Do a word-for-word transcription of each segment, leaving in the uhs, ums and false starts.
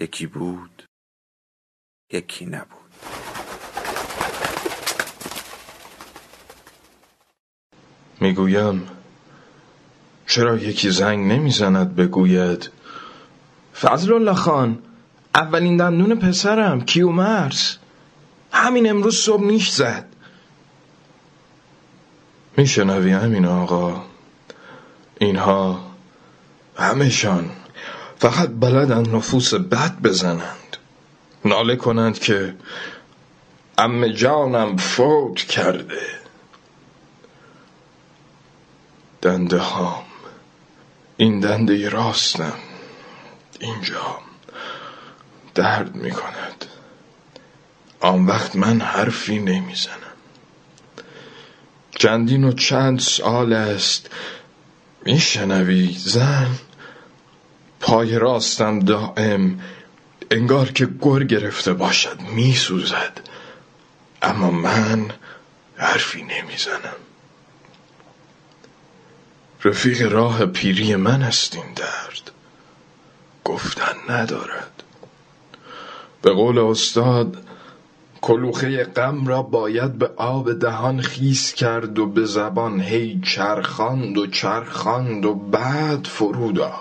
یکی بود، یکی نبود. میگویم چرا یکی زنگ نمیزند بگوید فضل الله خان، اولین دندون پسرم کیومرث همین امروز صبح نیش زد. میشنوی امین آقا، اینها همشان فقط بلدن نفوس بد بزنند، ناله کنند که عمه جانم فوت کرده. دنده هام، این دنده راستم، اینجا درد می کند. آن وقت من حرفی نمی زنم. چندین و چند سال است می شنوی زن پای راستم دائم انگار که گر گرفته باشد می سوزد، اما من حرفی نمی زنم. رفیق راه پیری من است این درد، گفتن ندارد. به قول استاد، کلوخه غم را باید به آب دهان خیس کرد و به زبان هی چرخاند و چرخاند و بعد فرو داد.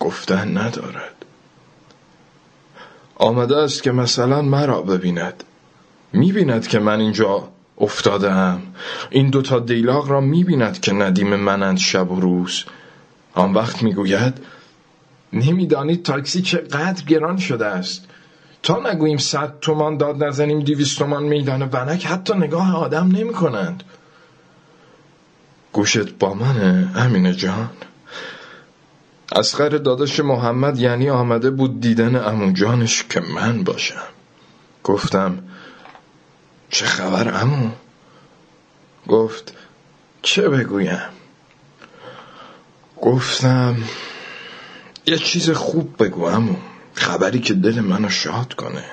گفتن ندارد. آمده است که مثلا مرا ببیند، میبیند که من اینجا افتاده ام. این دوتا دیلاق را میبیند که ندیم منند شب و روز. آن وقت میگوید نمیدانید تاکسی چقدر گران شده است، تا نگوییم صد تومان داد نزنیم دویست تومان میدان ونک حتی نگاه آدم نمی کنند. گوشت با منه امین جان. اصغر داداش محمد یعنی آمده بود دیدن عمو جانش که من باشم. گفتم چه خبر عمو؟ گفت چه بگویم؟ گفتم یه چیز خوب بگو عمو، خبری که دل منو شاد کنه.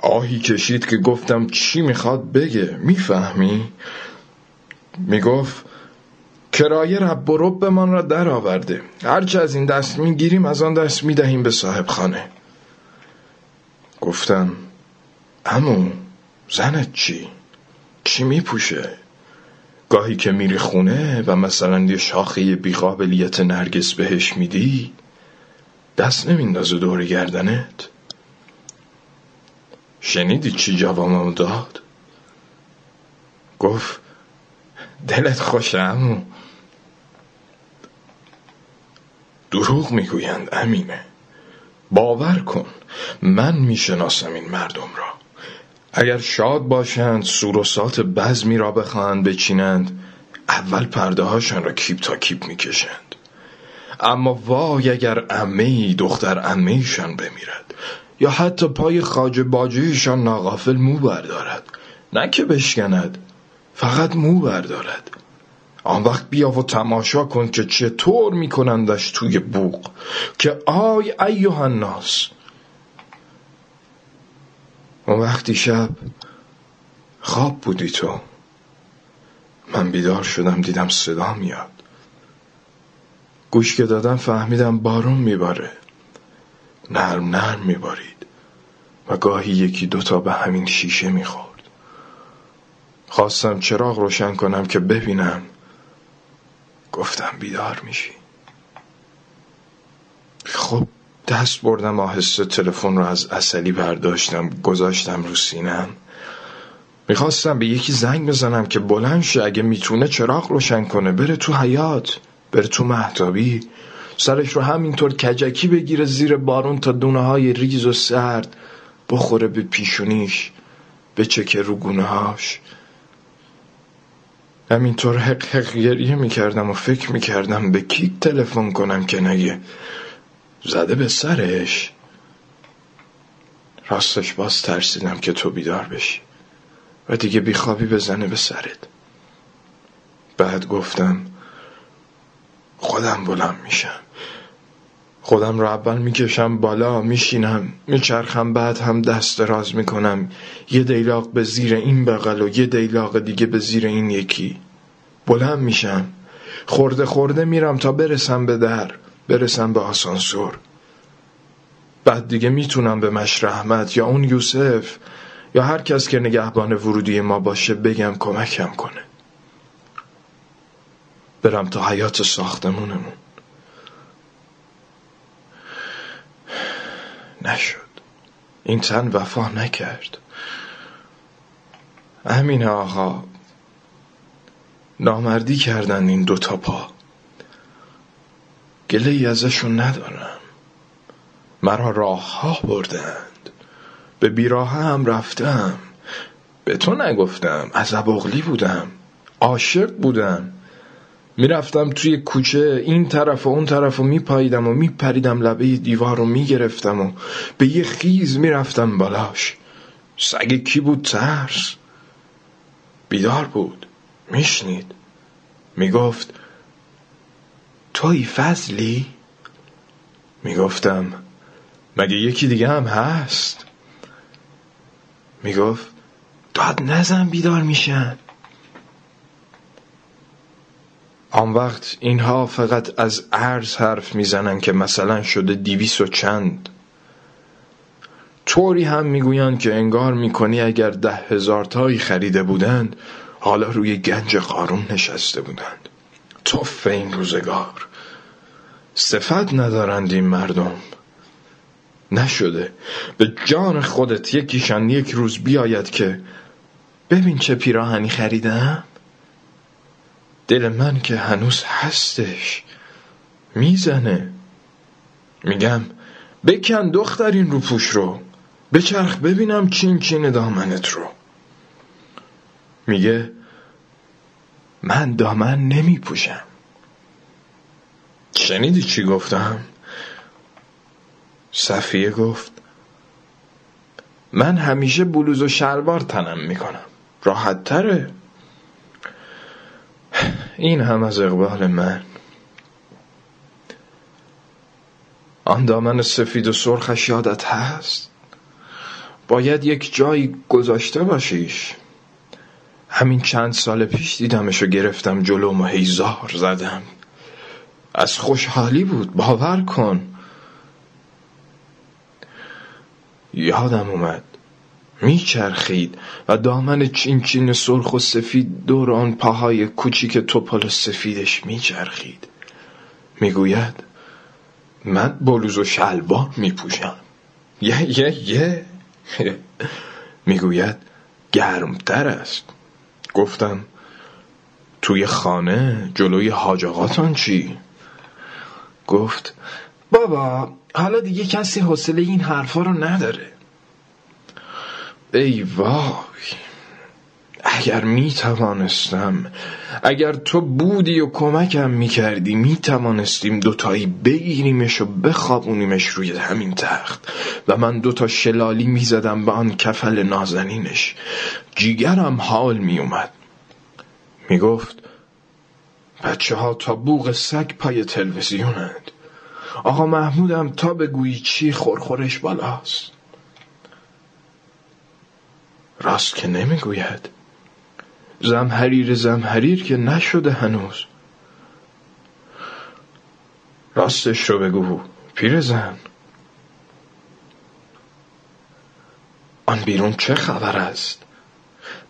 آهی کشید که گفتم چی میخواد بگه، میفهمی؟ میگفت کرایه رب و رب من را در آورده، هرچه از این دست میگیریم از آن دست میدهیم به صاحب خانه. گفتم عمو زنت چی؟ چی میپوشه؟ گاهی که میری خونه و مثلا یه شاخه بیقابلیت نرگس بهش میدی، دست نمیندازه دور گردنت؟ شنیدی چی جوابمو داد؟ گفت دلت خوش عمو. دروغ میگویند امینه، باور کن من میشناسم این مردم را. اگر شاد باشند سوروسات بزمی را بخواهند بچینند، اول پرده هاشان را کیپ تا کیپ میکشند. اما وای اگر عمه‌ای دختر عمه‌ایشان بمیرد یا حتی پای خواجه باجه‌ایشان ناغافل مو بردارد، نه که بشکند، فقط مو بردارد. آن وقت بیا و تماشا کن که چطور میکنندش توی بوق که آی ایها الناس. اون وقتی شب خواب بودی تو، من بیدار شدم دیدم صدا میاد. گوش که دادم فهمیدم بارون میباره، نرم نرم میبارید و گاهی یکی دوتا به همین شیشه میخورد. خواستم چراغ روشن کنم که ببینم، گفتم بیدار میشی. خب دست بردم آهسته، تلفن رو از عسلی برداشتم گذاشتم رو سینم. میخواستم به یکی زنگ بزنم که بلند شه، اگه میتونه چراغ روشن کنه بره تو حیاط، بره تو مهتابی، سرش رو همینطور کجکی بگیره زیر بارون تا دونه های ریز و سرد بخوره به پیشونیش، به چکه رو گونه‌هاش. همینطور حق حق گریه میکردم و فکر میکردم به کی تلفن کنم که نگه زده به سرش. راستش باز ترسیدم که تو بیدار بشی و دیگه بیخوابی بزنه به سرت. بعد گفتم خودم بلند میشم، خودم رو اول میکشم بالا، میشینم، میچرخم، بعد هم دست دراز میکنم، یه دیلاق به زیر این بغل و یه دیلاق دیگه به زیر این یکی. بلند میشم، خورده خورده میرم تا برسم به در، برسم به آسانسور. بعد دیگه میتونم به مش رحمت یا اون یوسف یا هر کس که نگهبان ورودی ما باشه بگم کمکم کنه، برم تا حیات ساختمونمون. نشد، این تن وفا نکرد. امین آقا، نامردی کردن این دوتا پا، گله ای ازشون ندارم. مرا راه ها بردند، به بیراه هم رفتم، به تو نگفتم، عزب اغلی بودم، عاشق بودم، میرفتم توی کوچه این طرف و اون طرف و میپاییدم و میپریدم لبه دیوار رو میگرفتم و به یه خیز میرفتم بالاش. سگ کی بود؟ ترس بیدار بود، میشنید، میگفت توی فضلی؟ میگفتم مگه یکی دیگه هم هست؟ میگفت داد نزن بیدار میشن. آن وقت اینها فقط از ارز حرف میزنن که مثلا شده دیویس و چند، طوری هم میگوین که انگار میکنی اگر ده هزار تایی خریده بودند حالا روی گنج قارون نشسته بودند. توف این روزگار، صفت ندارند این مردم. نشده به جان خودت یکیشن یک روز بیاید که ببین چه پیراهنی خریدم. دل من که هنوز هستش، میزنه، میگم بکن دختر این رو پوش رو، بچرخ ببینم چین چین دامنت رو. میگه من دامن نمیپوشم. شنیدی چی گفتم؟ صفیه گفت من همیشه بلوز و شلوار تنم میکنم، راحت تره. این هم از اقبال من. آن دامن سفید و سرخش یادت هست؟ باید یک جایی گذاشته باشیش. همین چند سال پیش دیدمش و گرفتم جلوم و هی زار زدم، از خوشحالی بود، باور کن. یادم اومد میچرخید و دامن چین چین سرخ و سفید دور آن پاهای کوچیک توپال سفیدش میچرخید. میگوید من بلوز و شلوار میپوشم. یه یه یه میگوید گرمتر است. گفتم توی خانه جلوی حاج آقاتون چی؟ گفت بابا حالا دیگه کسی حوصله این حرفا رو نداره. ای وای، اگر می توانستم، اگر تو بودی و کمکم می کردی، می توانستیم دوتایی بگیریمش و بخوابونیمش روی همین تخت و من دوتا شلالی می زدم به آن کفل نازنینش، جیگرم حال می اومد. می گفت بچه ها تا بوق سگ پای تلویزیونند، آقا محمودم تا بگویی چی خورخورش بالاست. راست که نمیگوید، زمهریر زمهریر که نشده هنوز. راستش رو بگو پیر زن، آن بیرون چه خبر است؟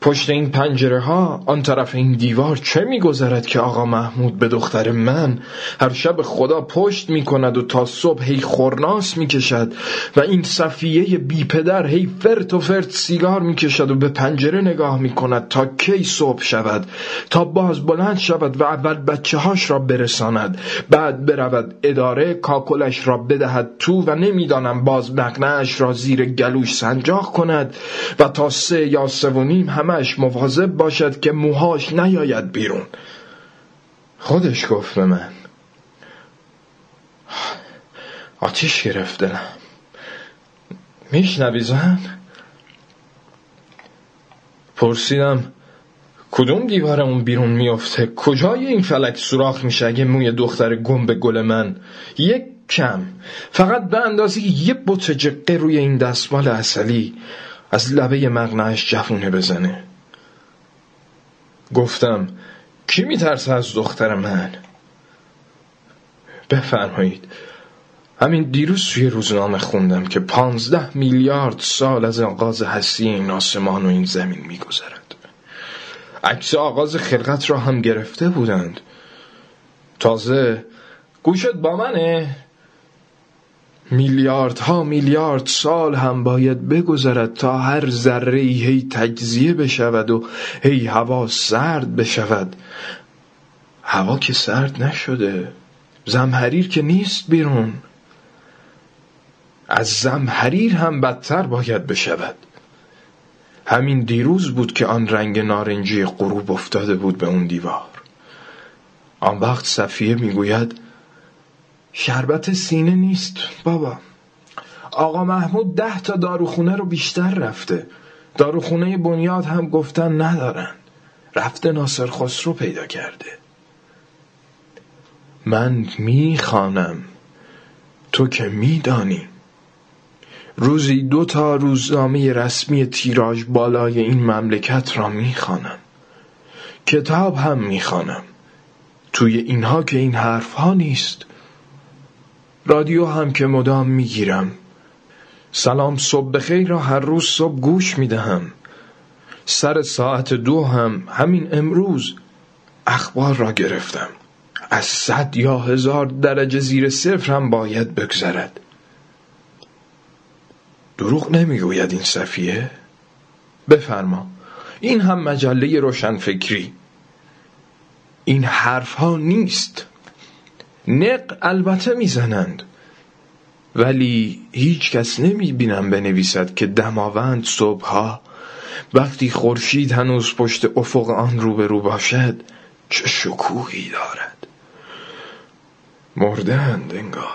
پشت این پنجره ها آن طرف این دیوار چه میگذرد که آقا محمود به دختر من هر شب خدا پشت میکند و تا صبح هی خورناس میکشد و این صفیه بی پدر هی فرت و فرت سیگار میکشد و به پنجره نگاه میکند تا کی صبح شود، تا باز بلند شود و اول بچه هاش را برساند، بعد برود اداره، کاکلش را بدهد تو و نمیدانم باز مقنعش را زیر گلوش سنجاق کند و تا سه یا سه و نیم هم همش مواظب باشد که موهاش نیاید بیرون. خودش گفت به من. آتیش گرفت دلم. میشنوی زن؟ پرسیدم کدوم دیواره اون بیرون میافته؟ کجای این فلک سوراخ میشه اگه موی دختر گم به گل من یک کم، فقط به اندازه یه بطه جقه روی این دستمال عسلی از لبه مقنعش جفونه بزنه؟ گفتم کی میترسه از دختر من؟ بفرمایید. همین دیروز توی روزنامه خوندم که پانزده میلیارد سال از آغاز هستی این آسمان و این زمین میگذرد. عکس آغاز خلقت را هم گرفته بودند. تازه گوشت با منه، میلیاردها میلیارد سال هم باید بگذرد تا هر ذره ای هی تجزیه بشود و هی هوا سرد بشود. هوا که سرد نشده، زمهریر که نیست بیرون، از زمهریر هم بدتر باید بشود. همین دیروز بود که آن رنگ نارنجی غروب افتاده بود به اون دیوار. آن وقت صفیه میگوید شربت سینه نیست بابا، آقا محمود ده تا داروخونه رو بیشتر رفته، داروخونه بنیاد هم گفتن ندارن، رفته ناصر خسرو پیدا کرده. من میخوانم تو که میدانی. روزی دو تا روزنامه رسمی تیراژ بالای این مملکت را میخوانم، کتاب هم میخوانم، توی اینها که این حرف ها نیست. رادیو هم که مدام میگیرم، سلام صبح بخیر را هر روز صبح گوش میدهم. سر ساعت دو هم همین امروز اخبار را گرفتم. از صد یا هزار درجه زیر صفر هم باید بگذرد. دروغ نمیگوید این صفیه؟ بفرما. این هم مجله روشنفکری. این حرف ها نیست. نق البته میزنند، ولی هیچ کس نمیبینم بنویسد که دماوند صبحها وقتی خورشید هنوز پشت افق آن روبرو باشد چه شکوهی دارد. مردند انگار،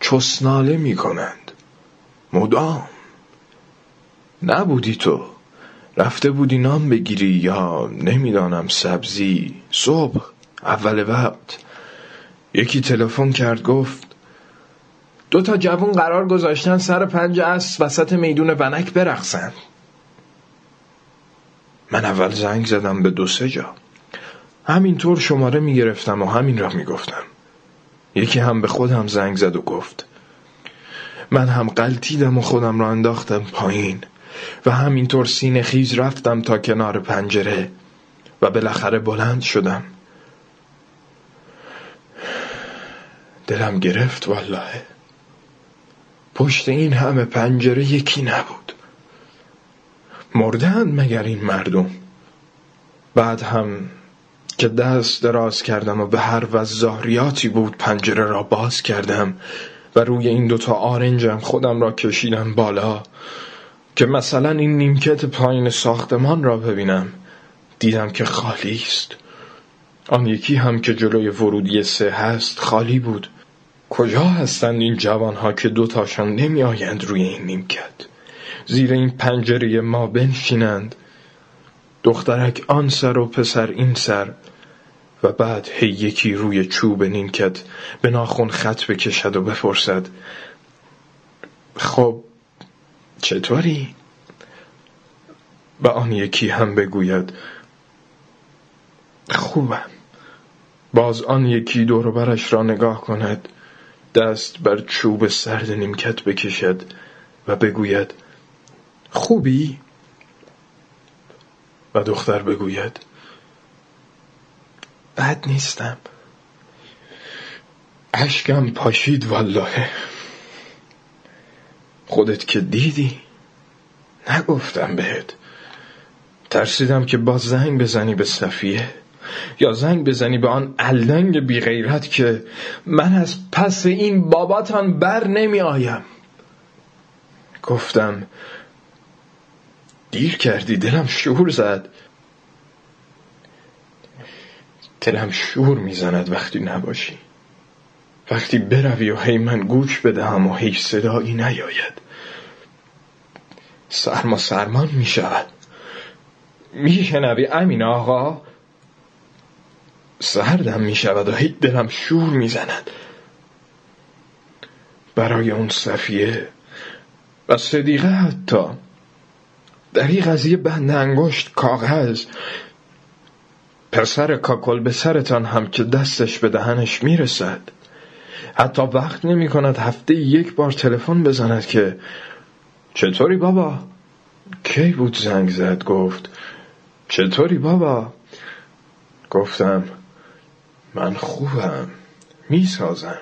چسناله میکنند مدام. نبودی تو، رفته بودی نام بگیری یا نمیدانم سبزی. صبح اول وقت یکی تلفن کرد گفت دو تا جوان قرار گذاشتن سر پنج اسب وسط میدون ونک برقصن. من اول زنگ زدم به دو سه جا، همینطور شماره میگرفتم و همین را میگفتم. یکی هم به خودم زنگ زد و گفت. من هم قلتیدم و خودم را انداختم پایین و همینطور سینه خیز رفتم تا کنار پنجره و بالاخره بلند شدم. دلم گرفت والله، پشت این همه پنجره یکی نبود. مردند مگر این مردم؟ بعد هم که دست دراز کردم و به هر وزاریاتی بود پنجره را باز کردم و روی این دوتا آرنجم خودم را کشیدم بالا که مثلا این نیمکت پایین ساختمان را ببینم. دیدم که خالی است. آن یکی هم که جلوی ورودی سه هست خالی بود. کجا هستند این جوانها که دوتاشان نمی آیند روی این نیمکت، زیر این پنجره ما بنشینند؟ دخترک آن سر و پسر این سر، و بعد هی یکی روی چوب نیمکت به ناخن خط بکشد و بپرسد خب چطوری؟ و آن یکی هم بگوید خوبم. باز آن یکی دور و برش را نگاه کند، دست بر چوب سرد نیمکت بکشد و بگوید خوبی؟ و دختر بگوید بد نیستم. اشکم پاشید والله. خودت که دیدی، نگفتم بهت، ترسیدم که باز زنگ بزنی به صفیه یا زنگ بزنی به آن الدنگ بی غیرت که من از پس این باباتان بر نمی آیم. گفتم دیر کردی، دلم شور زد، دلم شور میزند وقتی نباشی، وقتی بروی و هی من گوش بدهم و هیچ صدایی نیاید، سرما سرمان می شود. میشنوی امین آقا؟ سردم می شود و هی دلم شور می زند. برای اون صفیه و صدیقه، حتی در این قضیه بند انگشت، کاغذ، پسر کاکل به سرتان هم که دستش به دهنش می رسد، حتی وقت نمی کند هفته یک بار تلفن بزند که چطوری بابا؟ کی بود زنگ زد؟ گفت چطوری بابا؟ گفتم من خوبم، میسازم،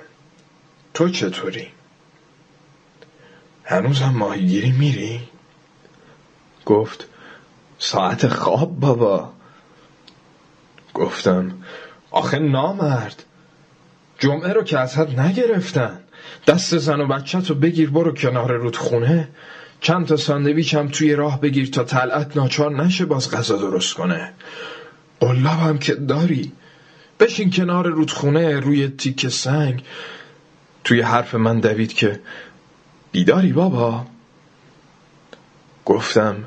تو چطوری؟ هنوزم ماهیگیری میری؟ گفت ساعت خواب بابا. گفتم آخه نامرد، جمعه رو که ازت نگرفتن، دست زن و بچه تو بگیر برو کنار رودخونه، چند تا ساندویچ هم توی راه بگیر تا طلعت ناچار نشه باز غذا درست کنه، قلاب هم که داری، بشین کنار رودخونه روی تیک سنگ. توی حرف من دوید که بیداری بابا؟ گفتم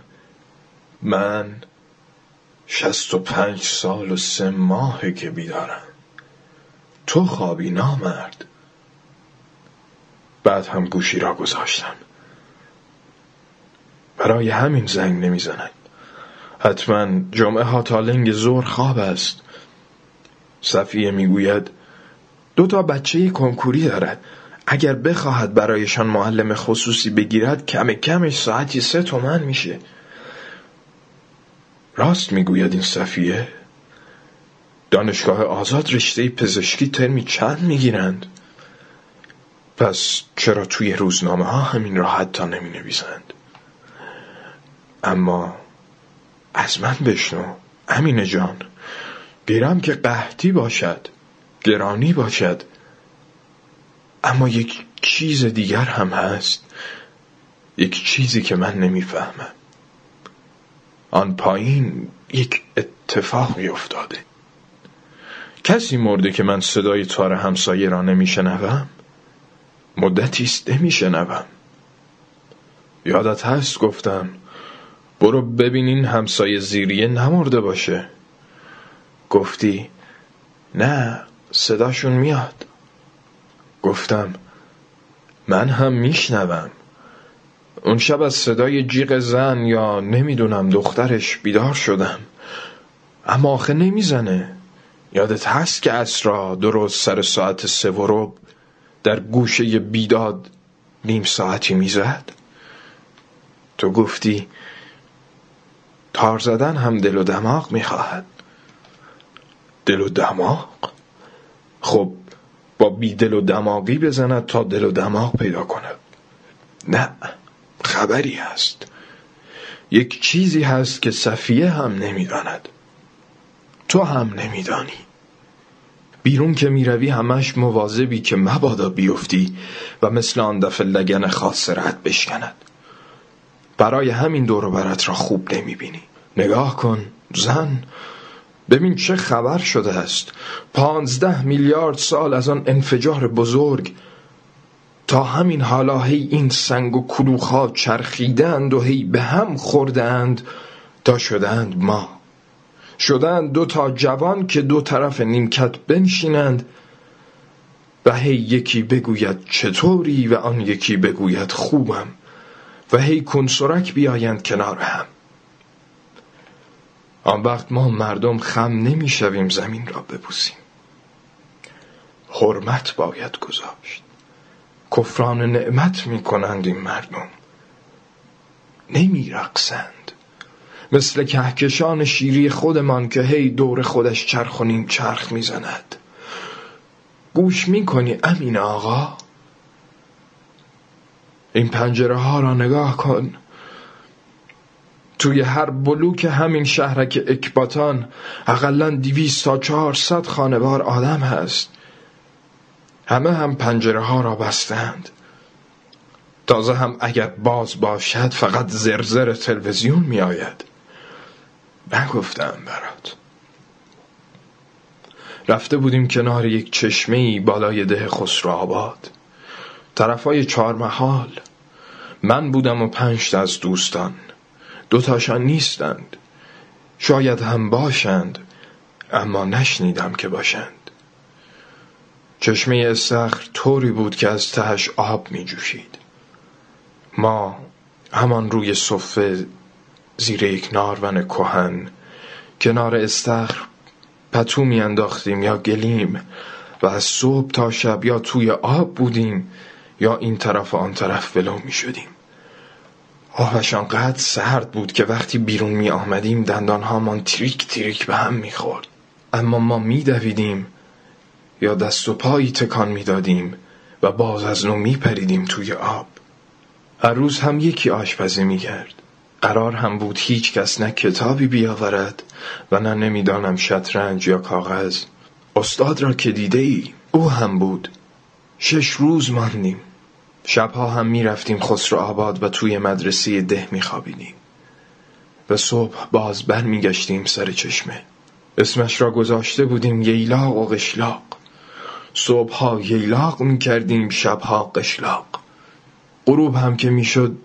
من شست و پنج سال و سه ماهه که بیدارم، تو خوابی نامرد. بعد هم گوشی را گذاشتم. برای همین زنگ نمیزند، حتما جمعه ها تا لنگ ظهر خواب است. صفیه میگوید دو تا بچه کنکوری دارد، اگر بخواهد برایشان معلم خصوصی بگیرد کم کمش ساعتی سه تومن میشه. راست میگوید این صفیه، دانشگاه آزاد رشته پزشکی ترمی چند میگیرند، پس چرا توی روزنامه ها همین راحت تا نمی نویسند؟ اما از من بشنو امین جان، بیرم که قحطی باشد، گرانی باشد، اما یک چیز دیگر هم هست، یک چیزی که من نمیفهمم. آن پایین یک اتفاقی افتاده، کسی مرده که من صدای تار همسایه را نمیشنوم، مدتیست نمیشنوم. یادت هست گفتم برو ببینین همسایه زیریه نمرده باشه؟ گفتی نه صداشون میاد. گفتم من هم میشنوم، اون شب از صدای جیغ زن یا نمیدونم دخترش بیدار شدم، اما آخه نمیزنه. یادت هست که عصرا درست سر ساعت سه و ربع در گوشه بیداد نیم ساعتی میزد؟ تو گفتی تار زدن هم دل و دماغ میخواهد. دل و دماغ؟ خب با بی دل و دماغی بزند تا دل و دماغ پیدا کند. نه، خبری هست، یک چیزی هست که صفیه هم نمیداند، تو هم نمیدانی. بیرون که میروی همش مواظبی که مبادا بیفتی و مثل آن دفعه لگن خاصرت بشکند، برای همین دور و برت را خوب نمیبینی. نگاه کن زن، ببین چه خبر شده است. پانزده میلیارد سال از آن انفجار بزرگ تا همین حالا هی این سنگ و کلوخها چرخیدند و هی به هم خوردند تا شدند ما، شدند دو تا جوان که دو طرف نیمکت بنشینند و هی یکی بگوید چطوری و آن یکی بگوید خوبم و هی کنسرک بیایند کنار هم. آن وقت ما مردم خم نمی شویم زمین را ببوسیم. حرمت باید گذاشت، کفران نعمت می کنند این مردم، نمی رقصند مثل کهکشان شیری خودمان که هی دور خودش چرخ و نیم چرخ می زند. گوش می کنی امین آقا؟ این پنجره ها را نگاه کن، توی هر بلوک همین شهرک اکباتان اقلاً دویست تا چهارصد خانوار آدم هست، همه هم پنجره ها را بستند. تازه هم اگر باز باشد فقط زرزر تلویزیون می آید. نگفتم برات. رفته بودیم کنار یک چشمه‌ای بالای ده خسروآباد، طرفای چهارمحال. من بودم و پنج تا از دوستان. دوتاشان نیستند، شاید هم باشند، اما نشنیدم که باشند. چشمه استخر طوری بود که از تهش آب می جوشید. ما همان روی صفه زیر یک نارون کهن کنار استخر پتو می انداختیم یا گلیم و از صبح تا شب یا توی آب بودیم یا این طرف و آن طرف ولو می شدیم. آبش آنقدر سرد بود که وقتی بیرون می آمدیم دندانهامان تریک تریک به هم می خورد. اما ما می دویدیم یا دست و پایی تکان می دادیم و باز از نو می پریدیم توی آب. هر روز هم یکی آشپزی می کرد. قرار هم بود هیچ کس نه کتابی بیاورد و نه نمیدانم شطرنج یا کاغذ. استاد را که دیده ای، او هم بود. شش روز ماندیم. شبها هم می رفتیم خسروآباد و توی مدرسه ده می خوابیدیم و صبح باز بر می گشتیم سر چشمه. اسمش را گذاشته بودیم ییلاق و قشلاق. صبحها ییلاق می کردیم، شبها قشلاق. غروب هم که می شد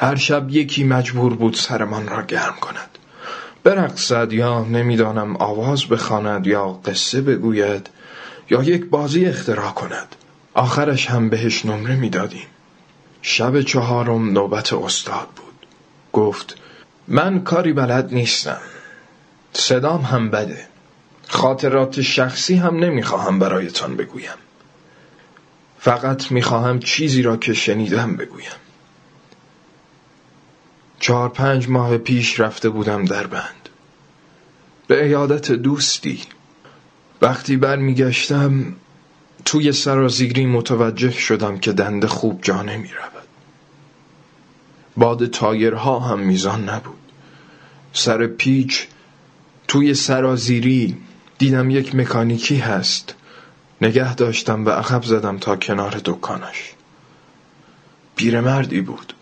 هر شب یکی مجبور بود سرمان را گرم کند، برقصد یا نمیدانم آواز بخواند یا قصه بگوید یا یک بازی اختراع کند. آخرش هم بهش نمره میدادیم. شب چهارم نوبت استاد بود. گفت من کاری بلد نیستم، صدام هم بده، خاطرات شخصی هم نمیخواهم برایتان بگویم، فقط میخواهم چیزی را که شنیدم بگویم. چهار پنج ماه پیش رفته بودم دربند به عیادت دوستی. وقتی بر میگشتم توی سرازیری متوجه شدم که دنده خوب جا نمی رود. باد تایرها هم میزان نبود. سر پیچ توی سرازیری دیدم یک مکانیکی هست. نگه داشتم و عقب زدم تا کنار دکانش. پیرمردی بود.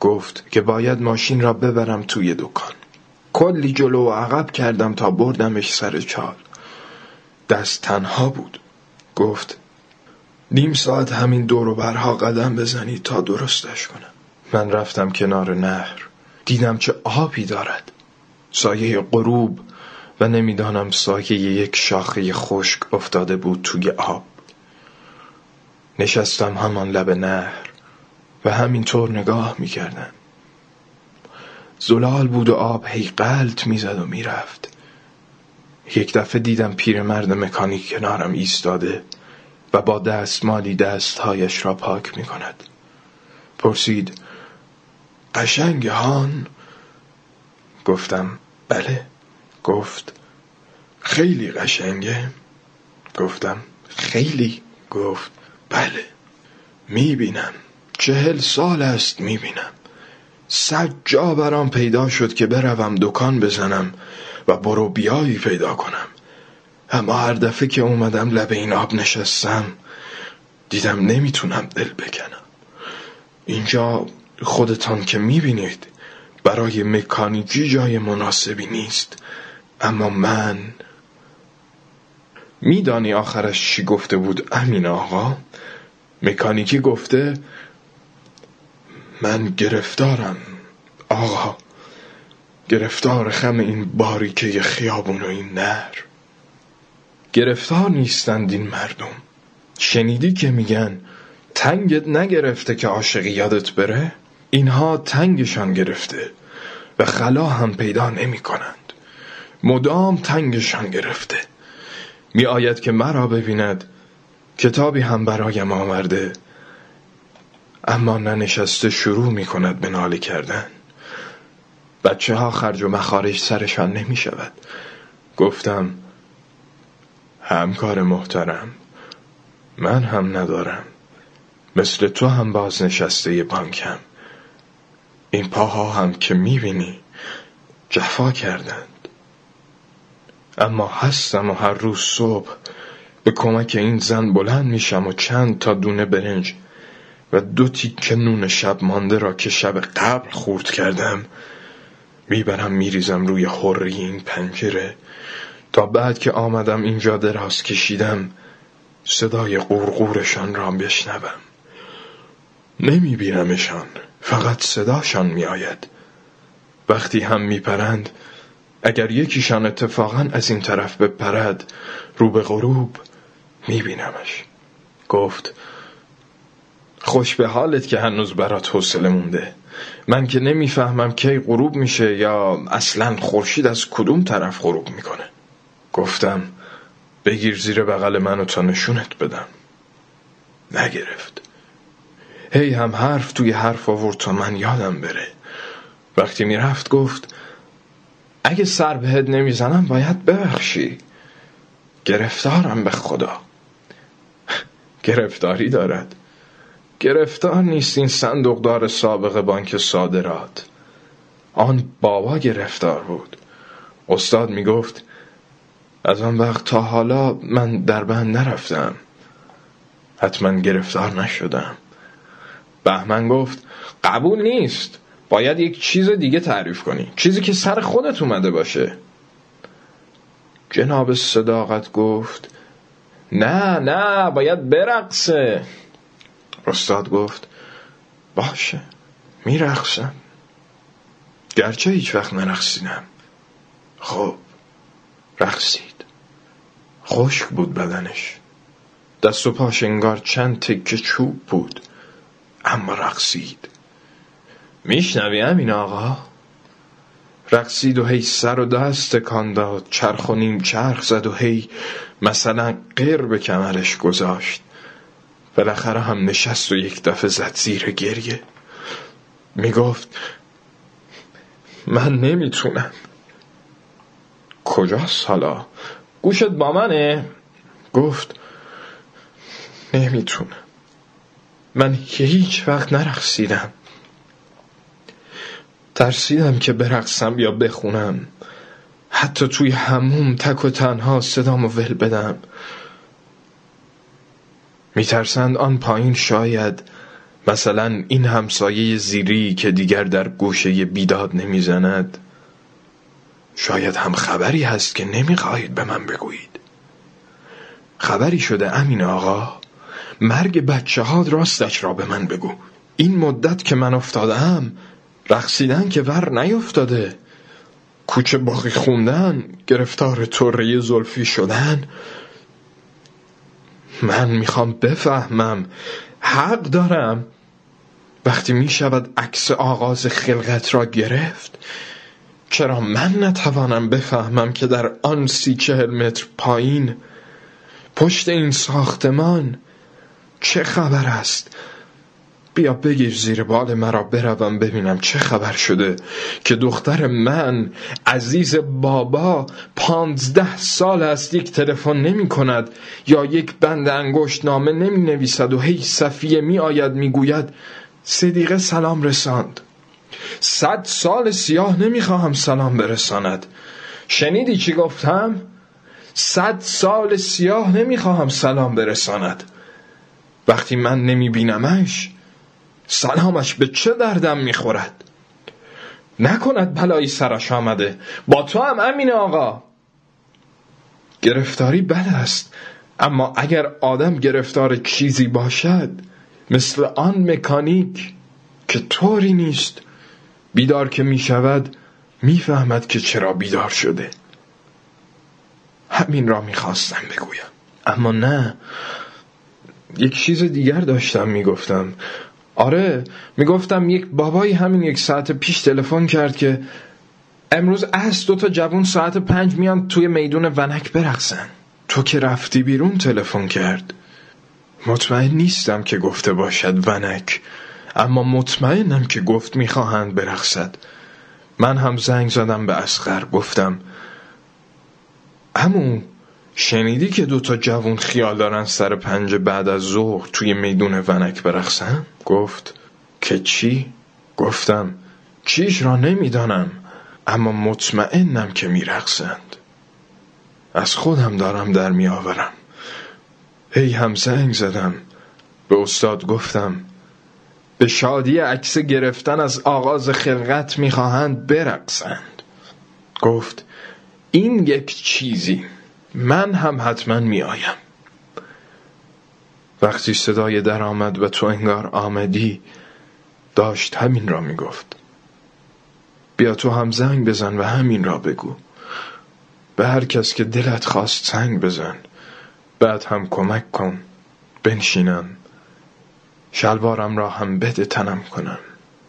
گفت که باید ماشین را ببرم توی دکان. کلی جلو و عقب کردم تا بردمش سر چال. دست تنها بود. گفت نیم ساعت همین دور و برها قدم بزنی تا درستش کنم. من رفتم کنار نهر. دیدم چه آبی دارد، سایه غروب و نمیدانم سایه یک شاخه خشک افتاده بود توی آب. نشستم همان لب نهر و همینطور نگاه می کردم. زلال بود و آب هی قلت می زد و می رفت. یک دفعه دیدم پیرمرد مکانیک کنارم ایستاده و با دستمالی دستهایش را پاک می کند. پرسید قشنگ هان؟ گفتم بله. گفت خیلی قشنگه؟ گفتم خیلی. گفت بله می بینم، چهل سال است می بینم. صد جا برام پیدا شد که بروم دکان بزنم و برو بیایی پیدا کنم، اما هر دفعه که اومدم لب این آب نشستم دیدم نمیتونم دل بکنم. اینجا خودتان که میبینید برای مکانیکی جای مناسبی نیست، اما من میدانی آخرش چی گفته بود امین آقا؟ مکانیکی گفته من گرفتارم آقا، گرفتار خم این باریکه خیابون و این نهر. گرفتار نیستند این مردم. شنیدی که میگن تنگت نگرفته که عاشقی یادت بره؟ اینها تنگشان گرفته و خلا هم پیدا نمی کنند. مدام تنگشان گرفته. می آید که مرا ببیند، کتابی هم برایم آورده، اما ننشسته شروع می کند به ناله کردن. بچه ها خرج و مخارج سرشان نمی شود. گفتم همکار محترم، من هم ندارم، مثل تو هم بازنشسته بانکم. این پاها هم که می بینی جفا کردند، اما هستم و هر روز صبح به کمک این زن بلند میشم و چند تا دونه برنج و دو تیکه نون شب مانده را که شب قبل خورد کردم میبرم میریزم روی حری این پنجره. تا بعد که آمدم اینجا دراز کشیدم صدای قورقورشان را بشنوم. نمیبینمشان، فقط صداشان میآید. وقتی هم میپرند، اگر یکیشان اتفاقا از این طرف بپرد رو به غروب میبینمش. گفت خوش به حالت که هنوز برات حوصله مونده. من که نمیفهمم کی غروب میشه یا اصلا خورشید از کدوم طرف غروب میکنه. گفتم بگیر زیر بغل منو تا نشونت بدم. نگرفت. هی هم حرف توی حرف آورد تا من یادم بره. وقتی میرفت گفت اگه سر بهت نمیزنم باید ببخشی. گرفتارم به خدا. گرفتاری دارد. گرفتار نیست این صندوقدار سابق بانک صادرات. آن بابا گرفتار بود. استاد میگفت از آن وقت تا حالا من در بند نرفتم، حتما گرفتار نشدم. بهمن گفت قبول نیست، باید یک چیز دیگه تعریف کنی، چیزی که سر خودت اومده باشه. جناب صداقت گفت نه نه باید برقصه. استاد گفت باشه میرقصم، گرچه هیچ وقت نرقصیدم. خب رقصید. خشک بود بدنش، دست و پاش انگار چند تکه چوب بود، اما رقصید. میشنوی امین آقا؟ رقصید و هی سر و دست تکان داد، چرخ و نیم چرخ زد و هی مثلا قیر به کمرش گذاشت. بالاخره هم نشست و یک دفعه زد زیر گریه. میگفت من نمیتونم. کجاست حالا؟ گوشت با منه؟ گفت نمیتونم، من هیچ وقت نرقصیدم. ترسیدم که برقصم یا بخونم، حتی توی حموم تک و تنها صدامو ول بدم. میترسند آن پایین شاید مثلا این همسایه زیری که دیگر در گوشه بیداد نمیزند، شاید هم خبری هست که نمیخواهید به من بگویید. خبری شده امین آقا، مرگ بچه ها راستش را به من بگو. این مدت که من افتادم رقصیدن که ور نیفتاده، کوچه باقی خوندن، گرفتار طره زلفی شدن. من میخوام بفهمم، حق دارم. وقتی میشود عکس آغاز خلقت را گرفت، چرا من نتوانم بفهمم که در آن سی چهل متر پایین پشت این ساختمان چه خبر است؟ بیا بگیر زیر بال مرا بروم ببینم چه خبر شده که دختر من عزیز بابا پانزده سال است یک تلفن نمی کند یا یک بند انگشت نامه نمی نویسد و هی صفیه می آید می گوید صدیقه سلام رساند. صد سال سیاه نمی خواهم سلام برساند. شنیدی چی گفتم؟ صد سال سیاه نمی خواهم سلام برساند. وقتی من نمی بینمش سلامش به چه دردم میخورد؟ نکند بلایی سرش آمده. با تو هم امین آقا. گرفتاری بد است، اما اگر آدم گرفتار چیزی باشد مثل آن مکانیک که طوری نیست، بیدار که میشود میفهمد که چرا بیدار شده. همین را میخواستم بگویم، اما نه، یک چیز دیگر داشتم میگفتم. آره میگفتم یک بابایی همین یک ساعت پیش تلفن کرد که امروز از دوتا جوان ساعت پنج میان توی میدون ونک برقصن. تو که رفتی بیرون تلفن کرد. مطمئن نیستم که گفته باشد ونک، اما مطمئنم که گفت میخواهند برقصد. من هم زنگ زدم به اصغر، گفتم عمو شنیدی که دوتا جوون خیال دارن سر پنج بعد از ظهر توی میدون ونک برقصن؟ گفت که چی؟ گفتم چیش را نمیدانم، اما مطمئنم که میرقصند. از خودم دارم در میآورم. هی هم زنگ زدم به استاد، گفتم به شادی عکس گرفتن از آغاز خلقت میخواهند برقصند. گفت این یک چیزی، من هم حتما میآیم. وقتی صدای در آمد و تو انگار آمدی، داشت همین را میگفت. بیا تو هم زنگ بزن و همین را بگو. به هر کس که دلت خواست زنگ بزن، بعد هم کمک کن بنشینم، شلوارم را هم بده تنم کنم،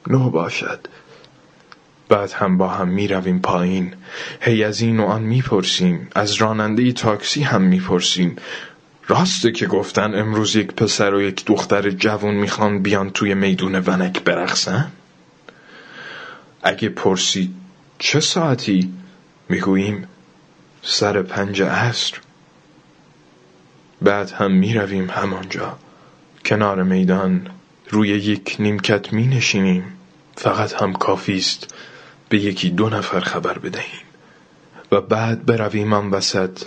نه باشد. بعد هم با هم می رویم پایین، هی از این و آن می پرسیم، از راننده تاکسی هم می پرسیم. راسته که گفتن امروز یک پسر و یک دختر جوان می خوان بیان توی میدون ونک برقصن؟ اگه پرسید چه ساعتی؟ می گوییم سر پنج عصر. بعد هم می رویم همانجا کنار میدان، روی یک نیمکت می نشینیم. فقط هم کافیست به یکی دو نفر خبر بدهیم و بعد برویم هم وسط،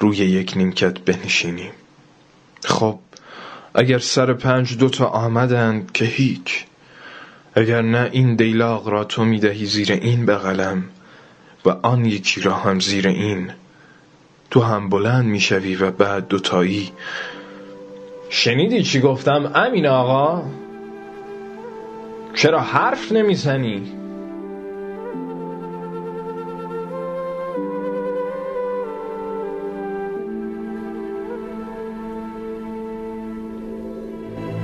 روی یک نیمکت بنشینیم. خب اگر سر پنج دوتا آمدند که هیچ، اگر نه این دیلاغ را تو می دهی زیر این بغلم و آن یکی را هم زیر این، تو هم بلند می شوی و بعد دوتایی. شنیدی چی گفتم امین آقا؟ چرا حرف نمی زنی؟